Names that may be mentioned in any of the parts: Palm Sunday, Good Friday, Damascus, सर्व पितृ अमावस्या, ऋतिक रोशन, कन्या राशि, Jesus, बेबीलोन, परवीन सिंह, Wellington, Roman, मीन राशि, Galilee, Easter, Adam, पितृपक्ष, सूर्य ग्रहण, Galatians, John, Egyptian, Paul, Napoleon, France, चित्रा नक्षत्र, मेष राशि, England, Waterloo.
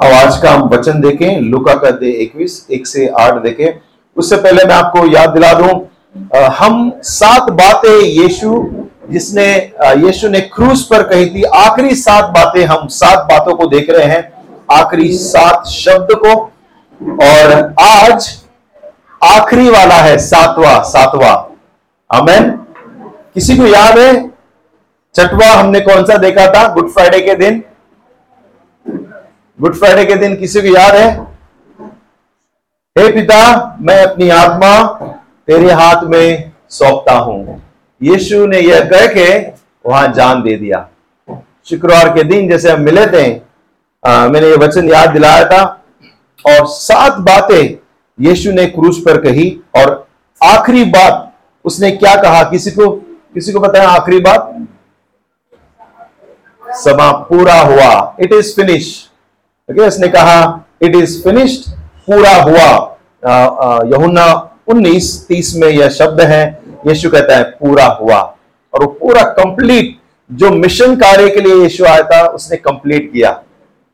अब आज का हम वचन देखें लूका का अध्याय 21:1-8 देखें। उससे पहले मैं आपको याद दिला दूं, हम 7 बातें यीशु ने क्रूस पर कही थी। आखिरी 7 बातें, हम 7 बातों को देख रहे हैं, आखिरी 7 शब्द को। और आज आखिरी वाला है सातवां। आमेन। किसी को याद है छठवां हमने कौन सा देखा था? गुड फ्राइडे के दिन किसी को याद है? हे पिता, मैं अपनी आत्मा तेरे हाथ में सौंपता हूं, यीशु ने यह कह के वहां जान दे दिया। शुक्रवार के दिन जैसे हम मिले थे, मैंने यह वचन याद दिलाया था। और 7 बातें यीशु ने क्रूस पर कही, और आखिरी बात उसने क्या कहा? किसी को पता है आखिरी बात? समा पूरा हुआ, इट इज फिनिश। Okay, इसने कहा इट इज फिनिश्ड, पूरा हुआ। यूहन्ना 19:30 में यह शब्द है, यीशु कहता है पूरा हुआ। और वो पूरा कंप्लीट जो मिशन कार्य के लिए यीशु आया था उसने कंप्लीट किया,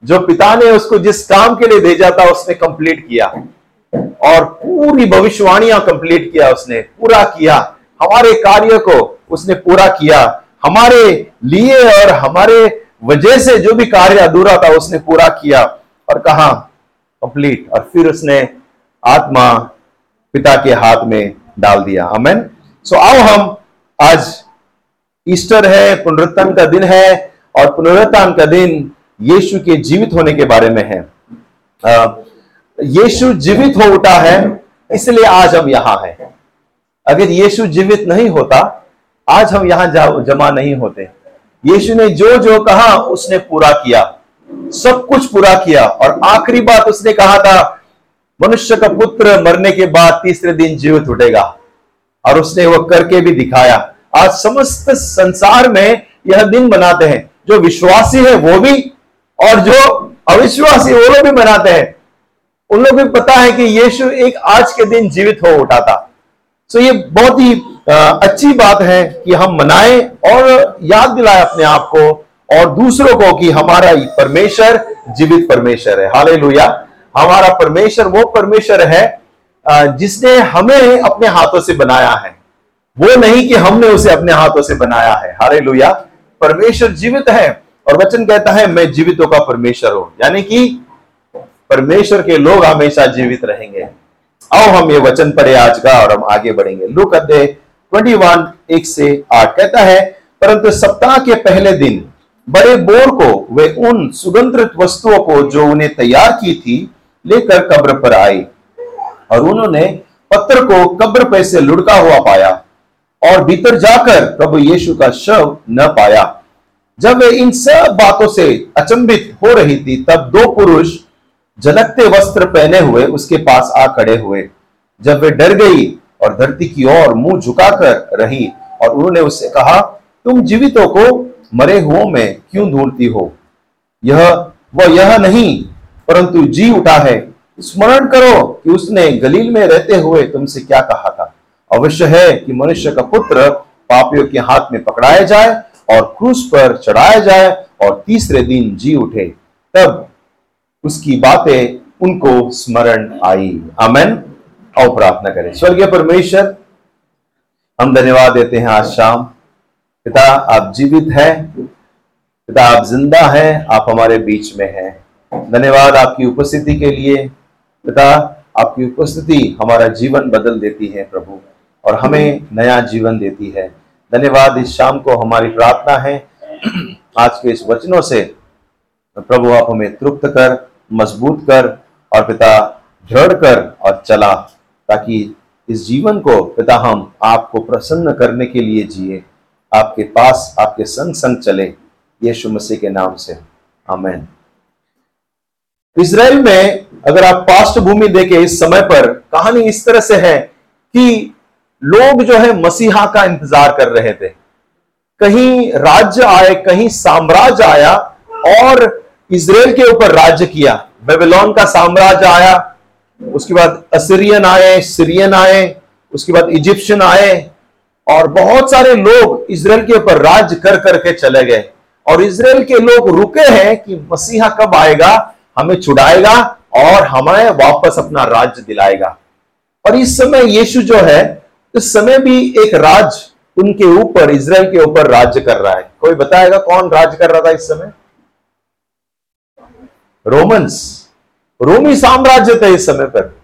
जो पिता ने उसको जिस काम के लिए भेजा था उसने कंप्लीट किया, और पूरी भविष्यवाणियां कंप्लीट किया, उसने पूरा किया। हमारे कार्य को उसने पूरा किया, हमारे लिए और हमारे वजह से जो भी कार्य अधूरा था उसने पूरा किया। और कहा कंप्लीट, और फिर उसने आत्मा पिता के हाथ में डाल दिया। आमेन। सो आओ, हम आज ईस्टर है, पुनरुत्थान का दिन है, और पुनरुत्थान का दिन यीशु के जीवित होने के बारे में है। यीशु जीवित हो उठा है, इसलिए आज हम यहां हैं। अगर यीशु जीवित नहीं होता, आज हम यहां जमा नहीं होते। यीशु ने जो कहा उसने पूरा किया, सब कुछ पूरा किया। और आखिरी बात उसने कहा था, मनुष्य का पुत्र मरने के बाद तीसरे दिन जीवित उठेगा, और उसने वो करके भी दिखाया। आज समस्त संसार में यह दिन मनाते हैं, जो विश्वासी है वो भी, और जो अविश्वासी वो लोग भी मनाते हैं। उन लोग भी पता है कि यीशु एक आज के दिन जीवित हो उठा था। सो ये बहुत ही अच्छी बात है कि हम मनाएं और याद दिलाएं अपने आप को और दूसरों को कि हमारा परमेश्वर जीवित परमेश्वर है। हालेलुया। हमारा परमेश्वर वो परमेश्वर है जिसने हमें अपने हाथों से बनाया है, वो नहीं कि हमने उसे अपने हाथों से बनाया है। हालेलुया। परमेश्वर जीवित है, और वचन कहता है मैं जीवितों का परमेश्वर हूं, यानी कि परमेश्वर के लोग हमेशा जीवित रहेंगे। आओ हम ये वचन पढ़े आज का, और हम आगे बढ़ेंगे। लूका 21:1-8 कहता है, परंतु सप्ताह के पहले दिन बड़े बोर को वे उन सुगंधित वस्तुओं को जो उन्हें तैयार की थी लेकर कब्र पर आए, और उन्होंने पत्थर को कब्र पर से लुढ़का हुआ पाया, और भीतर जाकर प्रभु यीशु का शव न पाया। जब वे इन सब बातों से अचंभित हो रही थी, तब 2 पुरुष झलकते वस्त्र पहने हुए उसके पास आ खड़े हुए। जब वे डर गई और धरती की ओर मुंह झुकाकर रही, और उन्होंने उससे कहा, तुम जीवितों को मरे हुओं में क्यों ढूंढती हो? यह नहीं, परंतु जी उठा है। स्मरण करो कि उसने गलील में रहते हुए तुमसे क्या कहा था। अवश्य है कि मनुष्य का पुत्र पापियों के हाथ में पकड़ाया जाए और क्रूस पर चढ़ाया जाए, और तीसरे दिन जी उठे। तब उसकी बातें उनको स्मरण आई। आमेन। और प्रार्थना करें। स्वर्गीय परमेश्वर, हम धन्यवाद देते हैं आज शाम। पिता, आप जीवित हैं, पिता आप जिंदा हैं, आप हमारे बीच में हैं। धन्यवाद आपकी उपस्थिति के लिए। पिता, आपकी उपस्थिति हमारा जीवन बदल देती है प्रभु, और हमें नया जीवन देती है। धन्यवाद। इस शाम को हमारी प्रार्थना है, आज के इस वचनों से प्रभु आप हमें तृप्त कर, मजबूत कर, और पिता दृढ़ कर और चला, ताकि इस जीवन को पिता हम आपको प्रसन्न करने के लिए जिए, आपके पास आपके संग चले, यीशु मसीह के नाम से। आमेन। इज़राइल में अगर आप पार्श्वभूमि देखें इस समय पर, कहानी इस तरह से है कि लोग जो है मसीहा का इंतजार कर रहे थे। कहीं राज्य आए, कहीं साम्राज्य आया और इज़राइल के ऊपर राज्य किया। बेबीलोन का साम्राज्य आया, उसके बाद असीरियन आए, सीरियन आए, उसके बाद इजिप्शियन आए, और बहुत सारे लोग इज़राइल के ऊपर राज कर करके चले गए। और इज़राइल के लोग रुके हैं कि मसीहा कब आएगा, हमें छुड़ाएगा और हमें वापस अपना राज्य दिलाएगा। और इस समय यीशु जो है इस समय भी एक राज उनके ऊपर, इजराइल के ऊपर राज्य कर रहा है। कोई बताएगा कौन राज कर रहा था इस समय? रोमन्स, रोमी साम्राज्य था इस समय पर,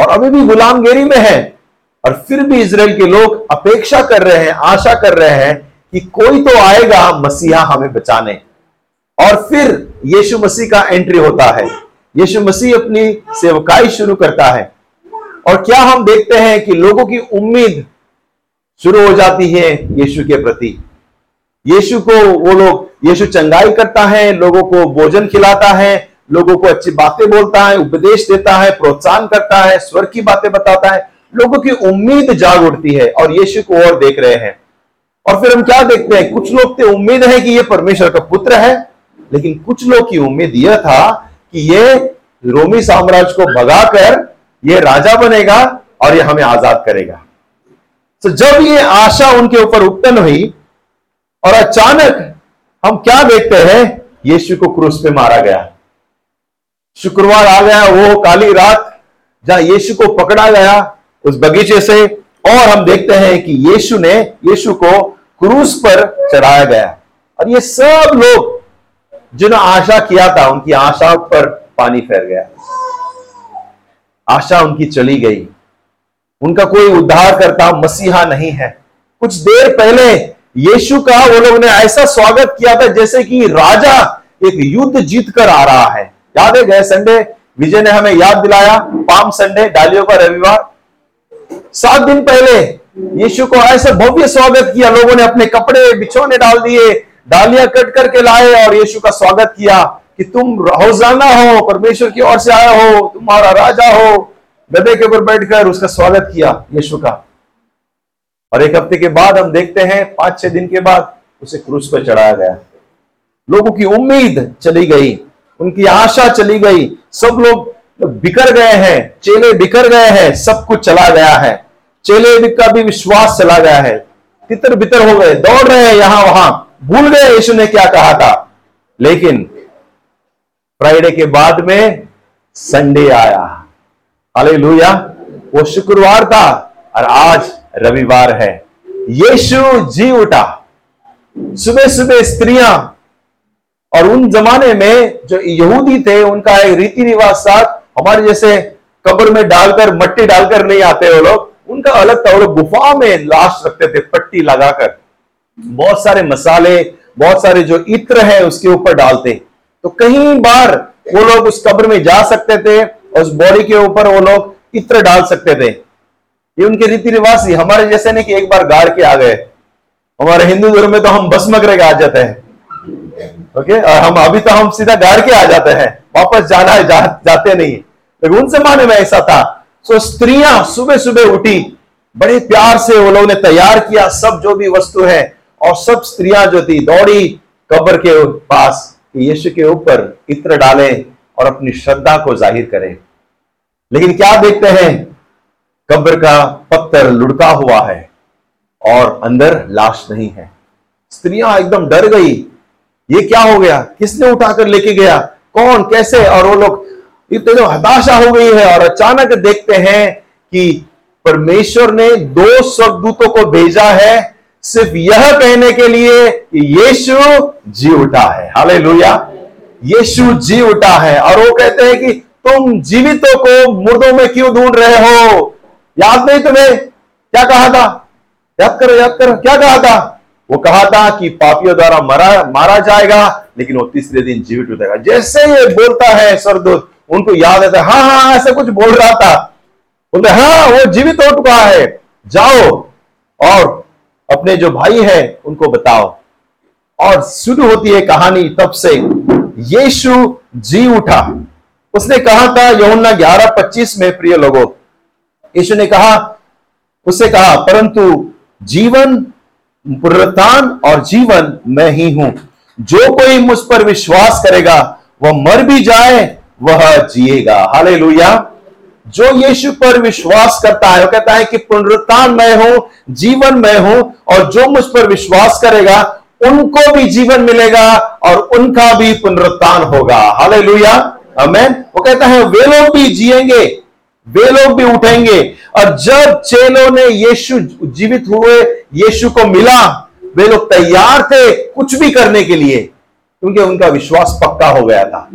और अभी भी गुलामगिरी में है। और फिर भी इजराइल के लोग अपेक्षा कर रहे हैं, आशा कर रहे हैं कि कोई तो आएगा मसीहा हमें बचाने। और फिर यीशु मसीह का एंट्री होता है, यीशु मसीह अपनी सेवकाई शुरू करता है। और क्या हम देखते हैं कि लोगों की उम्मीद शुरू हो जाती है यीशु के प्रति। यीशु को वो लोग, यीशु चंगाई करता है, लोगों को भोजन खिलाता है, लोगों को अच्छी बातें बोलता है, उपदेश देता है, प्रोत्साहन करता है, स्वर्ग की बातें बताता है। लोगों की उम्मीद जाग उठती है और यीशु को और देख रहे हैं। और फिर हम क्या देखते हैं? कुछ लोग तो उम्मीद है कि ये परमेश्वर का पुत्र है, लेकिन कुछ लोग की उम्मीद यह था कि ये रोमी साम्राज्य को भगाकर ये राजा बनेगा और ये हमें आजाद करेगा। तो जब ये आशा उनके ऊपर उत्पन्न हुई, और अचानक हम क्या देखते हैं? यीशु को क्रूस पे मारा गया। शुक्रवार आ गया, वो काली रात जहां यीशु को पकड़ा गया उस बगीचे से, और हम देखते हैं कि यीशु को क्रूस पर चढ़ाया गया। और ये सब लोग जिन्होंने आशा किया था, उनकी आशा पर पानी फेर गया, आशा उनकी चली गई। उनका कोई उद्धार करता मसीहा नहीं है। कुछ देर पहले यीशु का वो लोगों ने ऐसा स्वागत किया था जैसे कि राजा एक युद्ध जीत कर आ रहा है। याद है गए संडे विजय ने हमें याद दिलाया, पाम संडे, डालियों का रविवार, 7 दिन पहले यीशु को ऐसा भव्य स्वागत किया। लोगों ने अपने कपड़े बिछौने डाल दिए, डालियां कट करके लाए और यीशु का स्वागत किया कि तुम होशाना हो, परमेश्वर की ओर से आया हो, तुम्हारा राजा हो। गधे के ऊपर बैठकर उसका स्वागत किया यीशु का। और एक हफ्ते के बाद हम देखते हैं, 5-6 दिन के बाद उसे क्रूस पर चढ़ाया गया। लोगों की उम्मीद चली गई, उनकी आशा चली गई, सब लोग बिखर गए हैं, चेले बिखर गए हैं, सब कुछ चला गया है, चेले का भी विश्वास चला गया है, तितर बितर हो गए, दौड़ रहे हैं यहां वहां, भूल गए यीशु ने क्या कहा था। लेकिन फ्राइडे के बाद में संडे आया, हालेलुया। वो शुक्रवार था और आज रविवार है। यीशु जी उठा। सुबह सुबह स्त्रियां, और उन जमाने में जो यहूदी थे उनका एक रीति रिवाज था, हमारे जैसे कब्र में डालकर मट्टी डालकर नहीं आते वो लोग, उनका अलग था। वो लोग गुफा में लाश रखते थे, पट्टी लगाकर बहुत सारे मसाले, बहुत सारे जो इत्र है उसके ऊपर डालते, तो कई बार वो लोग उस कब्र में जा सकते थे, उस बॉडी के ऊपर वो लोग इत्र डाल सकते थे। ये उनके रीति रिवाज। हमारे जैसे नहीं कि एक बार गाड़ के आ गए। हमारे हिंदू धर्म में तो हम भस्म करके आ जाते हैं, ओके, और हम अभी तो हम सीधा गाड़ के आ जाते हैं, वापस जाना है जाते नहीं। लेकिन उन जमाने में ऐसा था। सो स्त्रियां सुबह सुबह उठी, बड़े प्यार से वो लोगों ने तैयार किया सब जो भी वस्तु है, और सब स्त्रियां जो थी दौड़ी कब्र के पास कि यीशु के ऊपर इत्र डाले और अपनी श्रद्धा को जाहिर करें। लेकिन क्या देखते हैं? कब्र का पत्थर लुढ़का हुआ है और अंदर लाश नहीं है। स्त्रियां एकदम डर गई, ये क्या हो गया, किसने उठाकर लेके गया, कौन, कैसे। और वो लोग इतने तो हताशा हो गई है। और अचानक देखते हैं कि परमेश्वर ने 2 स्वर्गदूतों को भेजा है सिर्फ यह कहने के लिए कि यीशु जी उठा है, हालेलुया, यीशु जी उठा है। और वो कहते हैं कि तुम जीवितों को मुर्दों में क्यों ढूंढ रहे हो? याद नहीं तुम्हें क्या कहा था? याद करो क्या कहा था? वो कहा था कि पापियों द्वारा मारा जाएगा, लेकिन वो तीसरे दिन जीवित उठेगा। जैसे ये बोलता है स्वर्गदूत, उनको याद आता है, हाँ ऐसा कुछ बोल रहा था, बोलते हाँ वो जीवित हो चुका है, जाओ और अपने जो भाई है उनको बताओ। और शुरू होती है कहानी तब से, यीशु जी उठा। उसने कहा था यूहन्ना 11:25 में, प्रिय लोगों, यीशु ने कहा, उससे कहा, परंतु जीवन, पुनरुत्थान और जीवन मैं ही हूं, जो कोई मुझ पर विश्वास करेगा वह मर भी जाए वह जिएगा, हालेलुया। जो यीशु पर विश्वास करता है, वो कहता है कि पुनरुत्थान मैं हूं, जीवन मैं हूं, और जो मुझ पर विश्वास करेगा उनको भी जीवन मिलेगा और उनका भी पुनरुत्थान होगा, हालेलुया। आमेन। वो कहता है वे लोग भी जिएंगे, वे लोग भी उठेंगे। और जब चेलों ने यीशु जीवित हुए यीशु को मिला, वे लोग तैयार थे कुछ भी करने के लिए, क्योंकि उनका विश्वास पक्का हो गया था।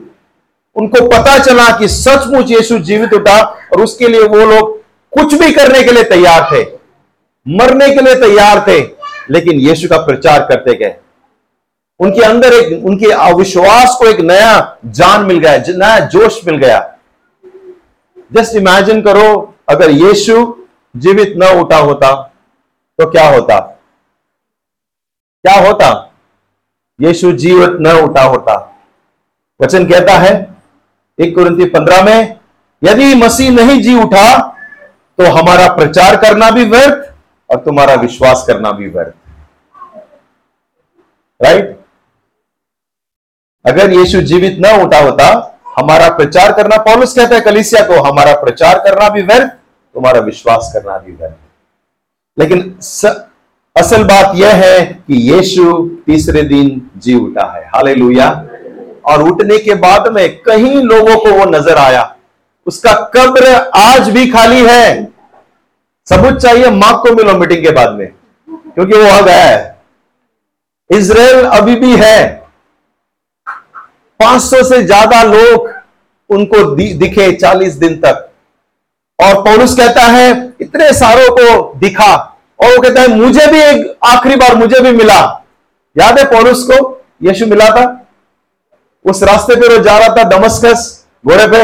उनको पता चला कि सचमुच यीशु जीवित उठा और उसके लिए वो लोग कुछ भी करने के लिए तैयार थे, मरने के लिए तैयार थे, लेकिन यीशु का प्रचार करते गए। उनके अंदर एक, उनके अविश्वास को एक नया जान मिल गया, नया जोश मिल गया। जस्ट इमेजिन करो अगर यीशु जीवित न उठा होता तो क्या होता, क्या होता? यीशु जीवित न उठा होता। वचन कहता है 1 Corinthians 15 में, यदि मसीह नहीं जी उठा तो हमारा प्रचार करना भी व्यर्थ और तुम्हारा विश्वास करना भी व्यर्थ। राइट? अगर यीशु जीवित न उठा होता हमारा प्रचार करना, पौलुस कहता है कलीसिया को, हमारा प्रचार करना भी व्यर्थ, तुम्हारा विश्वास करना भी व्यर्थ। लेकिन असल बात यह है कि यीशु तीसरे दिन जी उठा है। हालेलुया। और उठने के बाद में कई लोगों को वो नजर आया। उसका कब्र आज भी खाली है। सबूत चाहिए? मार्क को मिलो मीटिंग के बाद में, क्योंकि वो आ गया है। इजराइल अभी भी है। 500 से ज्यादा लोग उनको दिखे 40 दिन तक। और पौलुस कहता है इतने सारों को दिखा, और वो कहता है मुझे भी एक आखिरी बार मुझे भी मिला। याद है पौलुस को यीशु मिला था, उस रास्ते पे वो जा रहा था दमस्कस घोड़े पे,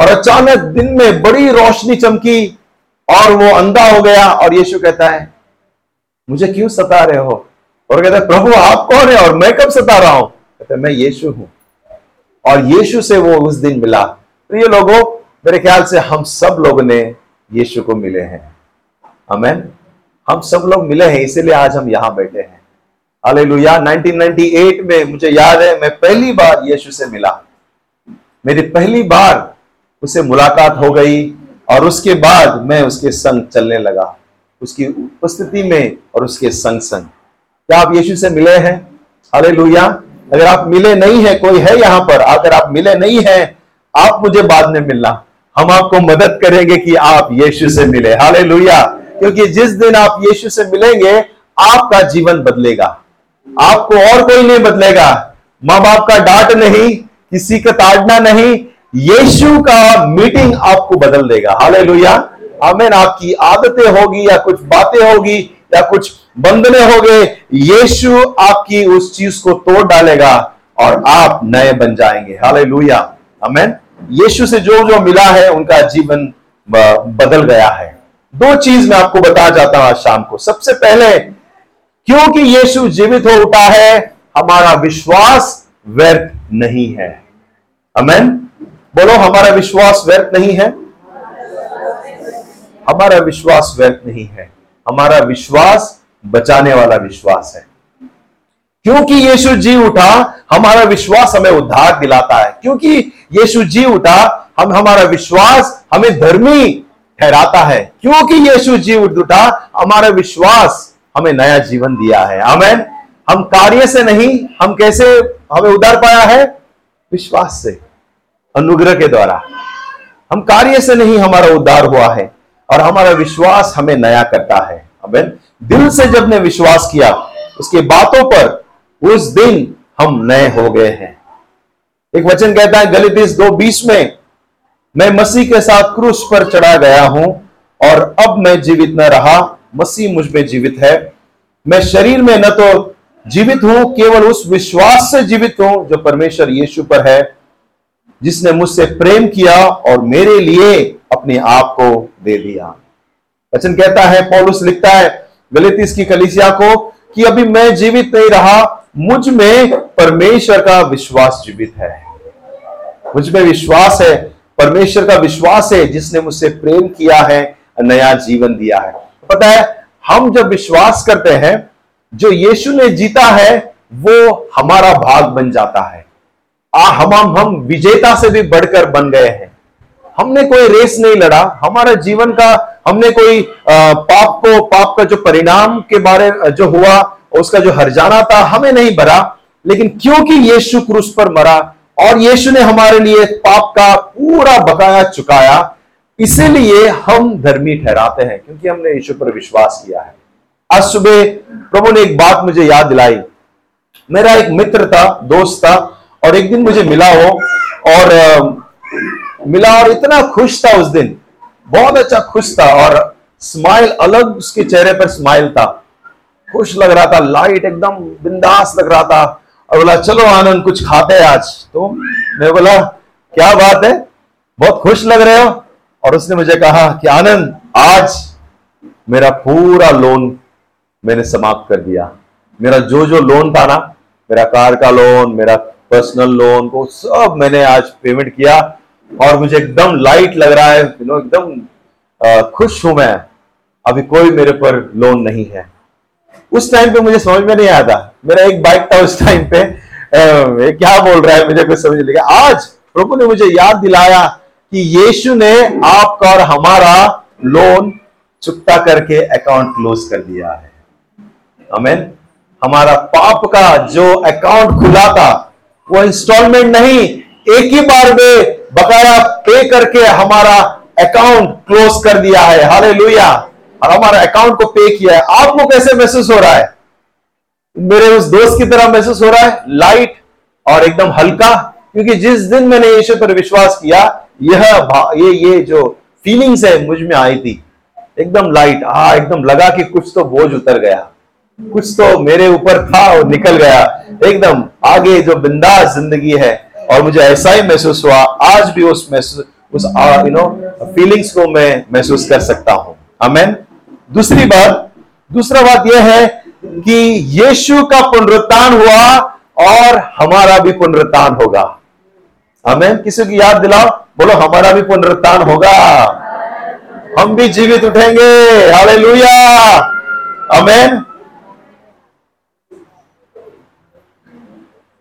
और अचानक दिन में बड़ी रोशनी चमकी और वो अंधा हो गया। और यीशु कहता है मुझे क्यों सता रहे हो? और कहता है प्रभु आप कौन है और मैं कब सता रहा हूं? कहते मैं यीशु हूं। और यीशु से वो उस दिन मिला। प्रिय लोगों, मेरे ख्याल से हम सब लोगों ने यीशु को मिले हैं। आमेन। हम सब लोग मिले हैं, इसीलिए आज हम यहां बैठे हैं। हालेलुया। 1998 में मुझे याद है मैं पहली बार यीशु से मिला। मेरी पहली बार उससे मुलाकात हो गई और उसके बाद मैं उसके संग चलने लगा, उसकी उपस्थिति में और उसके संग। क्या आप यीशु से मिले हैं? हालेलुया। अगर आप मिले नहीं है, कोई है यहां पर, अगर आप मिले नहीं है, आप मुझे बाद में मिलना, हम आपको मदद करेंगे कि आप यीशु से मिले। हालेलुया। क्योंकि जिस दिन आप यीशु से मिलेंगे आपका जीवन बदलेगा, आपको और कोई नहीं बदलेगा। माँ बाप का डांट नहीं, किसी का ताड़ना नहीं, यीशु का मीटिंग आपको बदल देगा। हालेलुया। आमीन। आपकी आदतें होगी या कुछ बातें होगी या कुछ बंधने हो गए, यीशु आपकी उस चीज को तोड़ डालेगा और आप नए बन जाएंगे। हालेलुया। आमीन। यीशु से जो जो मिला है उनका जीवन बदल गया है। दो चीज मैं आपको बता जाता हूं आज शाम को। सबसे पहले, क्योंकि यीशु जीवित हो उठा है, हमारा विश्वास व्यर्थ नहीं है। आमीन। बोलो, हमारा विश्वास व्यर्थ नहीं है। हमारा विश्वास व्यर्थ नहीं है। हमारा विश्वास बचाने वाला विश्वास है। क्योंकि यीशु जी उठा, हमारा विश्वास हमें उद्धार दिलाता है। क्योंकि यीशु जी उठा, हमारा विश्वास हमें धर्मी ठहराता है। क्योंकि यीशु जी उठा, हमारा विश्वास हमें नया जीवन दिया है। आमीन। हम कार्य से नहीं, हम कैसे हमें उद्धार पाया है? विश्वास से, अनुग्रह के द्वारा। हम कार्य से नहीं, हमारा उद्धार हुआ है और हमारा विश्वास हमें नया करता है। आमीन। दिल से जब ने विश्वास किया, उसके बातों पर उस दिन हम नए हो गए हैं। एक वचन कहता है गलातियों 2:20 में, मैं मसीह के साथ क्रूस पर चढ़ा गया हूं और अब मैं जीवित न रहा, मसीह मुझ में जीवित है। मैं शरीर में न तो जीवित हूं, केवल उस विश्वास से जीवित हूं जो परमेश्वर यीशु पर है, जिसने मुझसे प्रेम किया और मेरे लिए अपने आप को दे दिया। वचन कहता है, पौलुस लिखता है गलातियों की कलीसिया को कि अभी मैं जीवित नहीं रहा, मुझ में परमेश्वर का विश्वास जीवित है। मुझ में विश्वास है, परमेश्वर का विश्वास है, जिसने मुझसे प्रेम किया है, नया जीवन दिया है। पता है, हम जब विश्वास करते हैं, जो यीशु ने जीता है वो हमारा भाग बन जाता है। हम विजेता से भी बढ़कर बन गए हैं। हमने कोई रेस नहीं लड़ा, हमारा जीवन का हमने कोई पाप का जो परिणाम के बारे जो हुआ, उसका जो हर्जाना था, हमें नहीं भरा। लेकिन क्योंकि यीशु क्रूस पर मरा और यीशु ने हमारे लिए पाप का पूरा बकाया चुकाया, इसीलिए हम धर्मी ठहराते हैं क्योंकि हमने यीशु पर विश्वास किया है। आज सुबह प्रभु ने एक बात मुझे याद दिलाई। मेरा एक मित्र था, दोस्त था, और एक दिन मुझे मिला और इतना खुश था उस दिन, बहुत अच्छा खुश था और स्माइल अलग उसके चेहरे पर स्माइल था, खुश लग रहा था, लाइट एकदम बिंदास लग रहा था। और बोला चलो आनंद कुछ खाते हैं आज। तो मैं बोला क्या बात है, बहुत खुश लग रहे हो। और उसने मुझे कहा कि आनंद आज मेरा पूरा लोन मैंने समाप्त कर दिया। मेरा जो लोन था ना, मेरा कार का लोन, मेरा पर्सनल लोन को सब मैंने आज पेमेंट किया और मुझे एकदम लाइट लग रहा है, एकदम खुश हूं मैं, अभी कोई मेरे पर लोन नहीं है। उस टाइम पे मुझे समझ में नहीं आया था, मेरा एक बाइक था उस टाइम पे, क्या बोल रहा है मुझे कुछ समझ नहीं आया। आज प्रभु ने मुझे याद दिलाया कि यीशु ने आपका और हमारा लोन चुकता करके अकाउंट क्लोज कर दिया है। आमीन। हमारा पाप का जो अकाउंट खुला था वो इंस्टॉलमेंट नहीं, एक ही बार में बकाया पे करके हमारा अकाउंट क्लोज कर दिया है। हालेलुया। और हमारा अकाउंट को पे किया है। आपको कैसे महसूस हो रहा है? मेरे उस दोस्त की तरह महसूस हो रहा है, लाइट और एकदम हल्का, क्योंकि जिस दिन मैंने यीशु पर विश्वास किया ये जो फीलिंग्स है मुझ में आई थी, एकदम लाइट, एकदम लगा कि कुछ तो बोझ उतर गया, कुछ तो मेरे ऊपर था और निकल गया, एकदम आगे जो बिंदास जिंदगी है। और मुझे ऐसा ही महसूस हुआ, आज भी उस फीलिंग्स को मैं महसूस कर सकता हूं। आमीन। दूसरा बात यह है कि यीशु का पुनरुत्थान हुआ और हमारा भी पुनरुत्थान होगा। आमीन। किसी की याद दिलाओ, बोलो हमारा भी पुनरुत्थान होगा, हम भी जीवित उठेंगे। हालेलुया। आमीन।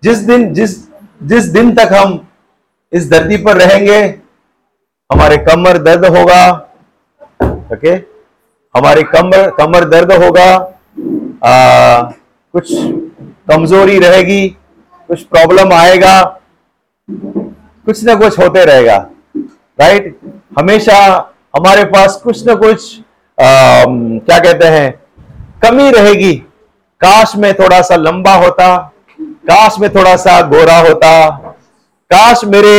जिस दिन तक हम इस धरती पर रहेंगे, हमारे कमर दर्द होगा। ओके, हमारे कमर दर्द होगा, कुछ कमजोरी रहेगी, कुछ प्रॉब्लम आएगा, कुछ ना कुछ होते रहेगा, राइट। हमेशा हमारे पास कुछ ना कुछ क्या कहते हैं, कमी रहेगी। काश में थोड़ा सा लंबा होता, काश में थोड़ा सा गोरा होता, काश मेरे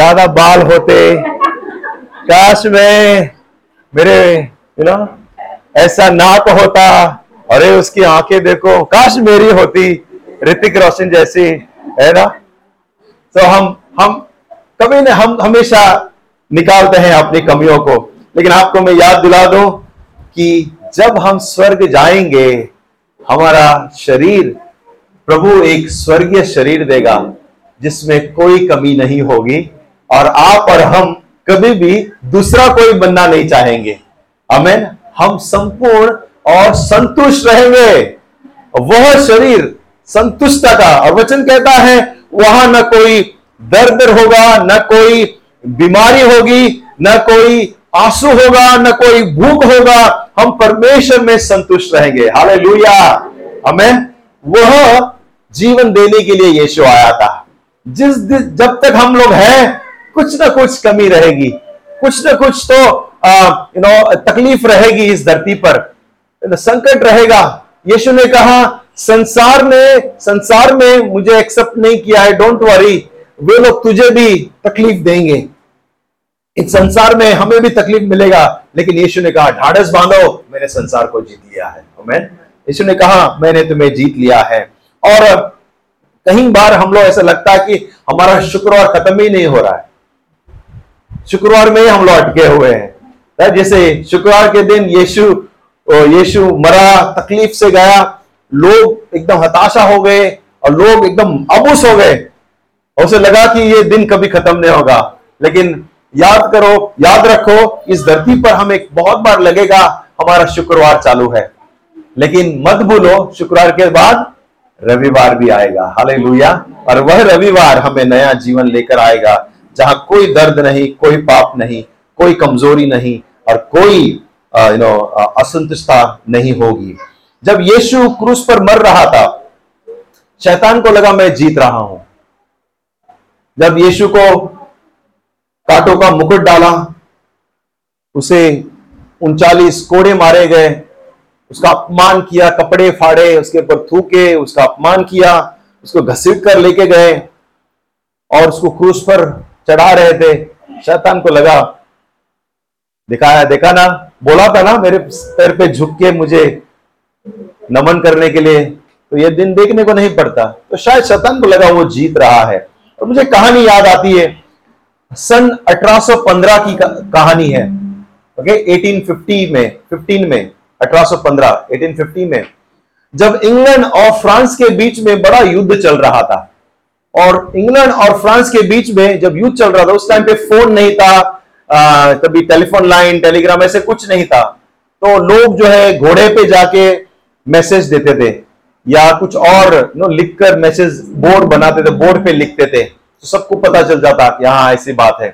ज्यादा बाल होते, काश में मेरे ऐसा नाक होता, अरे उसकी आंखें देखो, काश मेरी होती ऋतिक रोशन जैसी, है ना। तो हम कभी ना, हम हमेशा निकालते हैं अपनी कमियों को। लेकिन आपको मैं याद दिला दूं कि जब हम स्वर्ग जाएंगे, हमारा शरीर प्रभु एक स्वर्गीय शरीर देगा जिसमें कोई कमी नहीं होगी, और आप और हम कभी भी दूसरा कोई बनना नहीं चाहेंगे। आमीन। हम संपूर्ण और संतुष्ट रहेंगे। वह शरीर संतुष्टता का, और वचन कहता है वहां न कोई दर्द होगा, न कोई बीमारी होगी, न कोई आंसू होगा, न कोई भूख होगा। हम परमेश्वर में संतुष्ट रहेंगे। हालेलुया। आमीन। वह जीवन देने के लिए यीशु आया था। जब तक हम लोग हैं, कुछ ना कुछ कमी रहेगी, कुछ ना कुछ तो तकलीफ रहेगी, इस धरती पर संकट रहेगा। यीशु ने कहा संसार में मुझे एक्सेप्ट नहीं किया है, डोंट वरी, वे लोग तुझे भी तकलीफ देंगे। इस संसार में हमें भी तकलीफ मिलेगा, लेकिन यीशु ने कहा ढाढ़स बांधो, मैंने संसार को जीत लिया है। आमीन। यीशु ने कहा मैंने तुम्हें जीत लिया है। और कई बार हम लोग ऐसा लगता है कि हमारा शुक्रवार खत्म ही नहीं हो रहा है, शुक्रवार में हम लोग अटके हुए हैं। जैसे शुक्रवार के दिन यीशु मरा, तकलीफ से गया, लोग एकदम हताशा हो गए और लोग एकदम अबूस हो गए, उसे लगा कि ये दिन कभी खत्म नहीं होगा। लेकिन याद रखो, इस धरती पर हमें बहुत बार लगेगा हमारा शुक्रवार चालू है, लेकिन मत भूलो शुक्रवार के बाद रविवार भी आएगा। हालेलुया। और वह रविवार हमें नया जीवन लेकर आएगा, जहां कोई दर्द नहीं, कोई पाप नहीं, कोई कमजोरी नहीं, और कोई असंतुष्टता नहीं होगी। जब यीशु क्रूस पर मर रहा था, शैतान को लगा मैं जीत रहा हूं, जब यीशु को कांटों का मुकुट डाला, उसे 39 कोड़े मारे गए, उसका अपमान किया, कपड़े फाड़े, उसके ऊपर थूके, उसका अपमान किया, उसको घसीट कर लेके गए और उसको क्रूस पर चढ़ा रहे थे। शैतान को लगा, दिखाया, देखा ना, बोला था ना मेरे पैर पे झुक के मुझे नमन करने के लिए, तो यह दिन देखने को नहीं पड़ता। तो शायद शैतान को लगा वो जीत रहा है। और मुझे कहानी याद आती है, सन 1815 की कहानी है। ओके, 1850 में जब इंग्लैंड और फ्रांस के बीच में बड़ा युद्ध चल रहा था। और इंग्लैंड और फ्रांस के बीच में जब युद्ध चल रहा था, उस टाइम पे फोन नहीं था, तभी टेलीफोन लाइन, टेलीग्राम ऐसे कुछ नहीं था। तो लोग जो है घोड़े पे जाके मैसेज देते थे या कुछ और लिखकर मैसेज बोर्ड बनाते थे, बोर्ड पे लिखते थे तो सबको पता चल जाता कि हाँ ऐसी बात है।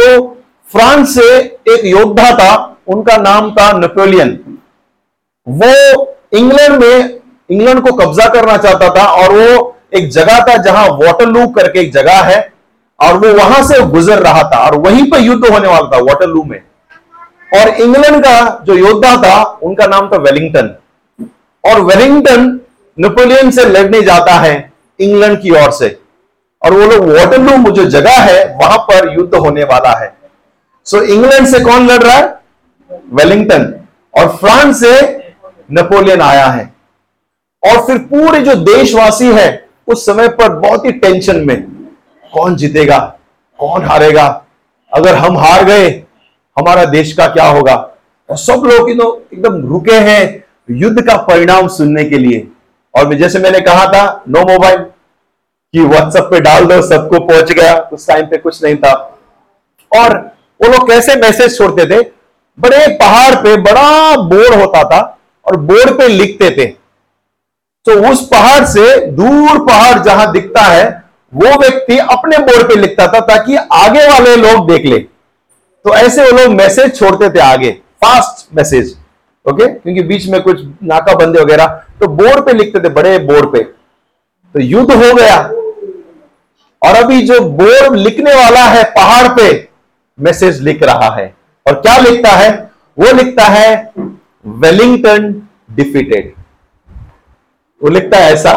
तो फ्रांस से एक योद्धा था, उनका नाम था नेपोलियन। वो इंग्लैंड को कब्जा करना चाहता था और वो एक जगह था जहां वाटरलू करके एक जगह है और वो वहां से गुजर रहा था और वहीं पर युद्ध होने वाला था, वाटरलू में। और इंग्लैंड का जो योद्धा था उनका नाम था वेलिंगटन। और वेलिंगटन नेपोलियन से लड़ने जाता है इंग्लैंड की ओर से, और वो लोग वाटरलू जो जगह है वहां पर युद्ध होने वाला है। सो इंग्लैंड से कौन लड़ रहा है? वेलिंगटन। और फ्रांस से नेपोलियन आया है। और फिर पूरे जो देशवासी है उस समय पर बहुत ही टेंशन में, कौन जीतेगा, कौन हारेगा, अगर हम हार गए हमारा देश का क्या होगा। और सब लोग एकदम रुके हैं युद्ध का परिणाम सुनने के लिए। और जैसे मैंने कहा था, नो मोबाइल, कि व्हाट्सएप पे डाल दो, सबको पहुंच गया। उस टाइम पे कुछ नहीं था। और वो लोग कैसे मैसेज छोड़ते थे, बड़े पहाड़ पे बड़ा बोर्ड होता था और बोर्ड पे लिखते थे। तो उस पहाड़ से दूर पहाड़ जहां दिखता है वो व्यक्ति अपने बोर्ड पे लिखता था ताकि आगे वाले लोग देख ले। तो ऐसे वो लोग मैसेज छोड़ते थे आगे, फास्ट मैसेज। ओके, क्योंकि बीच में कुछ नाकाबंदी वगैरह, तो बोर्ड पे लिखते थे, बड़े बोर्ड पे। तो युद्ध हो गया और अभी जो बोर्ड लिखने वाला है पहाड़ पे मैसेज लिख रहा है। और क्या लिखता है? वो लिखता है वेलिंगटन डिफीटेड। वो लिखता है ऐसा,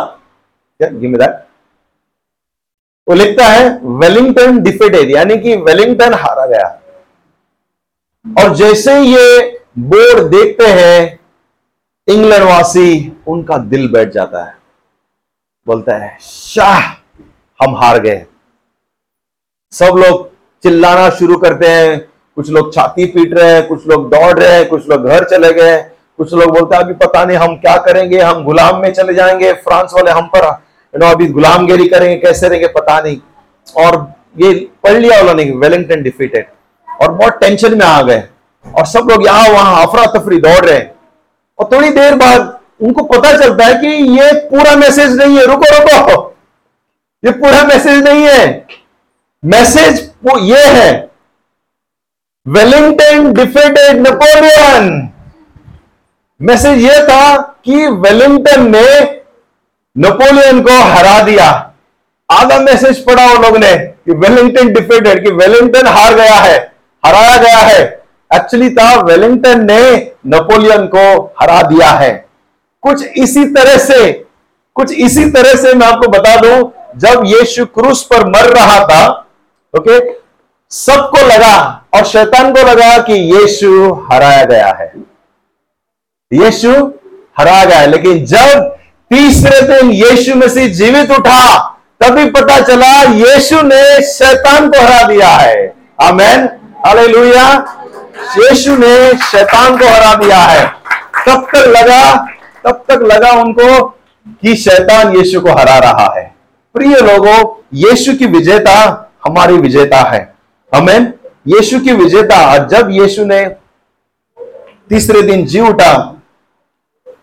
क्या जिम्मेदार, वो लिखता है वेलिंगटन डिफीटेड, यानी कि वेलिंगटन हारा गया। और जैसे ये बोर्ड देखते हैं इंग्लैंड वासी, उनका दिल बैठ जाता है, बोलता है शाह हम हार गए। सब लोग चिल्लाना शुरू करते हैं, कुछ लोग छाती पीट रहे हैं, कुछ लोग दौड़ रहे हैं, कुछ लोग घर चले गए, कुछ लोग बोलते हैं अभी पता नहीं हम क्या करेंगे, हम गुलाम में चले जाएंगे, फ्रांस वाले हम पर अभी गुलामगिरी करेंगे, कैसे रहेंगे पता नहीं। और ये पढ़ लिया उन्होंने वेलिंगटन डिफीटेड और बहुत टेंशन में आ गए और सब लोग यहां वहां अफरा तफरी दौड़ रहे हैं। और थोड़ी देर बाद उनको पता चलता है कि ये पूरा मैसेज नहीं है, रुको रुको, ये पूरा मैसेज नहीं है, मैसेज वो ये है वेलिंगटन डिफीटेड नेपोलियन। मैसेज ये था कि वेलिंगटन ने नेपोलियन को हरा दिया। आधा मैसेज पढ़ा उन लोगों ने कि वेलिंगटन डिफीटेड, कि वेलिंगटन हार गया है, हराया गया है। एक्चुअली था वेलिंगटन ने नेपोलियन को हरा दिया है। कुछ इसी तरह से मैं आपको बता दूं, जब यीशु क्रूस पर मर रहा था, ओके, सबको लगा और शैतान को लगा कि यीशु हराया गया है, यीशु हराया गया है। लेकिन जब तीसरे दिन यीशु मसीह जीवित उठा, तभी पता चला यीशु ने शैतान को हरा दिया है। आमेन, हालेलुया। यीशु ने शैतान को हरा दिया है। तब तक लगा उनको कि शैतान यीशु को हरा रहा है। प्रिय लोगों, यीशु की विजेता हमारी विजेता है। आमेन, यीशु की विजेता। और जब यीशु ने तीसरे दिन जी उठा,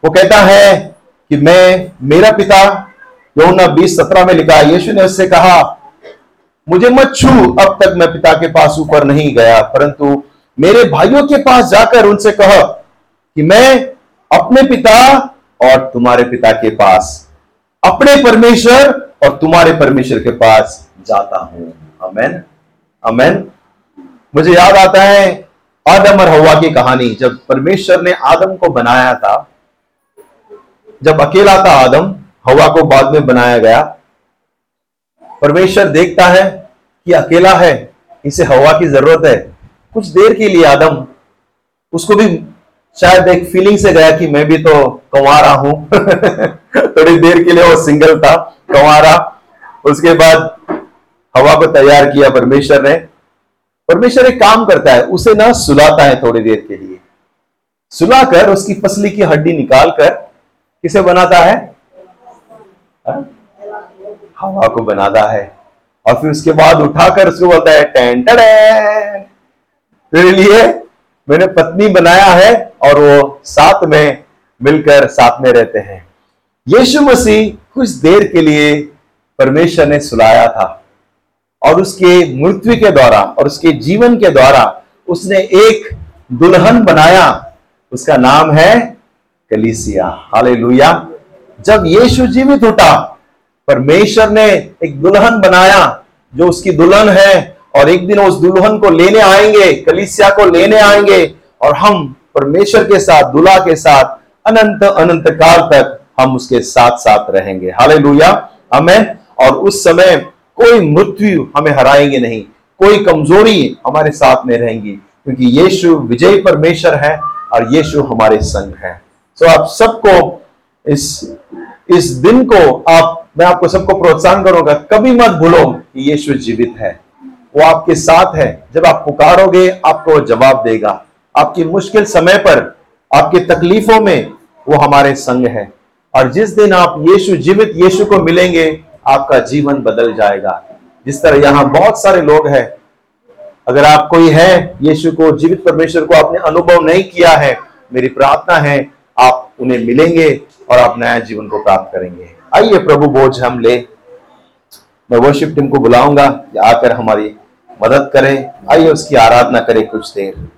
वो कहता है कि मेरा पिता, यूहन्ना 20:17 में लिखा है, यीशु ने उससे कहा मुझे मत छू, अब तक मैं पिता के पास ऊपर नहीं गया, परंतु मेरे भाइयों के पास जाकर उनसे कहो कि मैं अपने पिता और तुम्हारे पिता के पास, अपने परमेश्वर और तुम्हारे परमेश्वर के पास जाता हूं। आमेन आमेन। मुझे याद आता है आदम और हव्वा की कहानी। जब परमेश्वर ने आदम को बनाया था, जब अकेला था आदम, हव्वा को बाद में बनाया गया। परमेश्वर देखता है कि अकेला है, इसे हव्वा की जरूरत है। कुछ देर के लिए आदम, उसको भी शायद एक फीलिंग से गया कि मैं भी तो कंवारा हूं थोड़ी देर के लिए वो सिंगल था, कंवारा। उसके बाद हव्वा को तैयार किया परमेश्वर ने। परमेश्वर एक काम करता है, उसे ना सुलाता है थोड़ी देर के लिए, सुलाकर उसकी पसली की हड्डी निकालकर किसे बनाता है? हव्वा को बनाता है। और फिर उसके बाद उठाकर उसको बोलता है टैन टडैन, तेरे लिए मैंने पत्नी बनाया है। और वो साथ में मिलकर साथ में रहते हैं। यीशु मसीह कुछ देर के लिए परमेश्वर ने सुलाया था और उसके मृत्यु के द्वारा और उसके जीवन के द्वारा उसने एक दुल्हन बनाया, उसका नाम है कलीसिया। हालेलुया। जब यीशु जीवित उठा, परमेश्वर ने एक दुल्हन बनाया जो उसकी दुल्हन है। और एक दिन उस दुल्हन को लेने आएंगे, कलीसिया को लेने आएंगे, और हम परमेश्वर के साथ, दुल्हा के साथ अनंत अनंत काल तक हम उसके साथ साथ रहेंगे। Hallelujah amen. और उस समय कोई मृत्यु हमें हराएंगे नहीं, कोई कमजोरी हमारे साथ में रहेंगी, क्योंकि यीशु विजयी परमेश्वर है और यीशु हमारे संग है। तो आप सबको इस दिन को मैं आपको सबको प्रोत्साहन करूंगा, कभी मत भूलो कि यीशु जीवित है, वो आपके साथ है। जब आप पुकारोगे आपको जवाब देगा। आपकी मुश्किल समय पर, आपकी तकलीफों में वो हमारे संग है। और जिस दिन आप यीशु जीवित यीशु को मिलेंगे, आपका जीवन बदल जाएगा। जिस तरह यहाँ बहुत सारे लोग हैं, अगर आप कोई है यीशु को, जीवित परमेश्वर को आपने अनुभव नहीं किया है, मेरी प्रार्थना है आप उन्हें मिलेंगे और आप नया जीवन को प्राप्त करेंगे। आइए प्रभु बोझ हम ले। मैं वर्शिप टीम को बुलाऊंगा आकर हमारी मदद करें। आइए उसकी आराधना करें कुछ देर।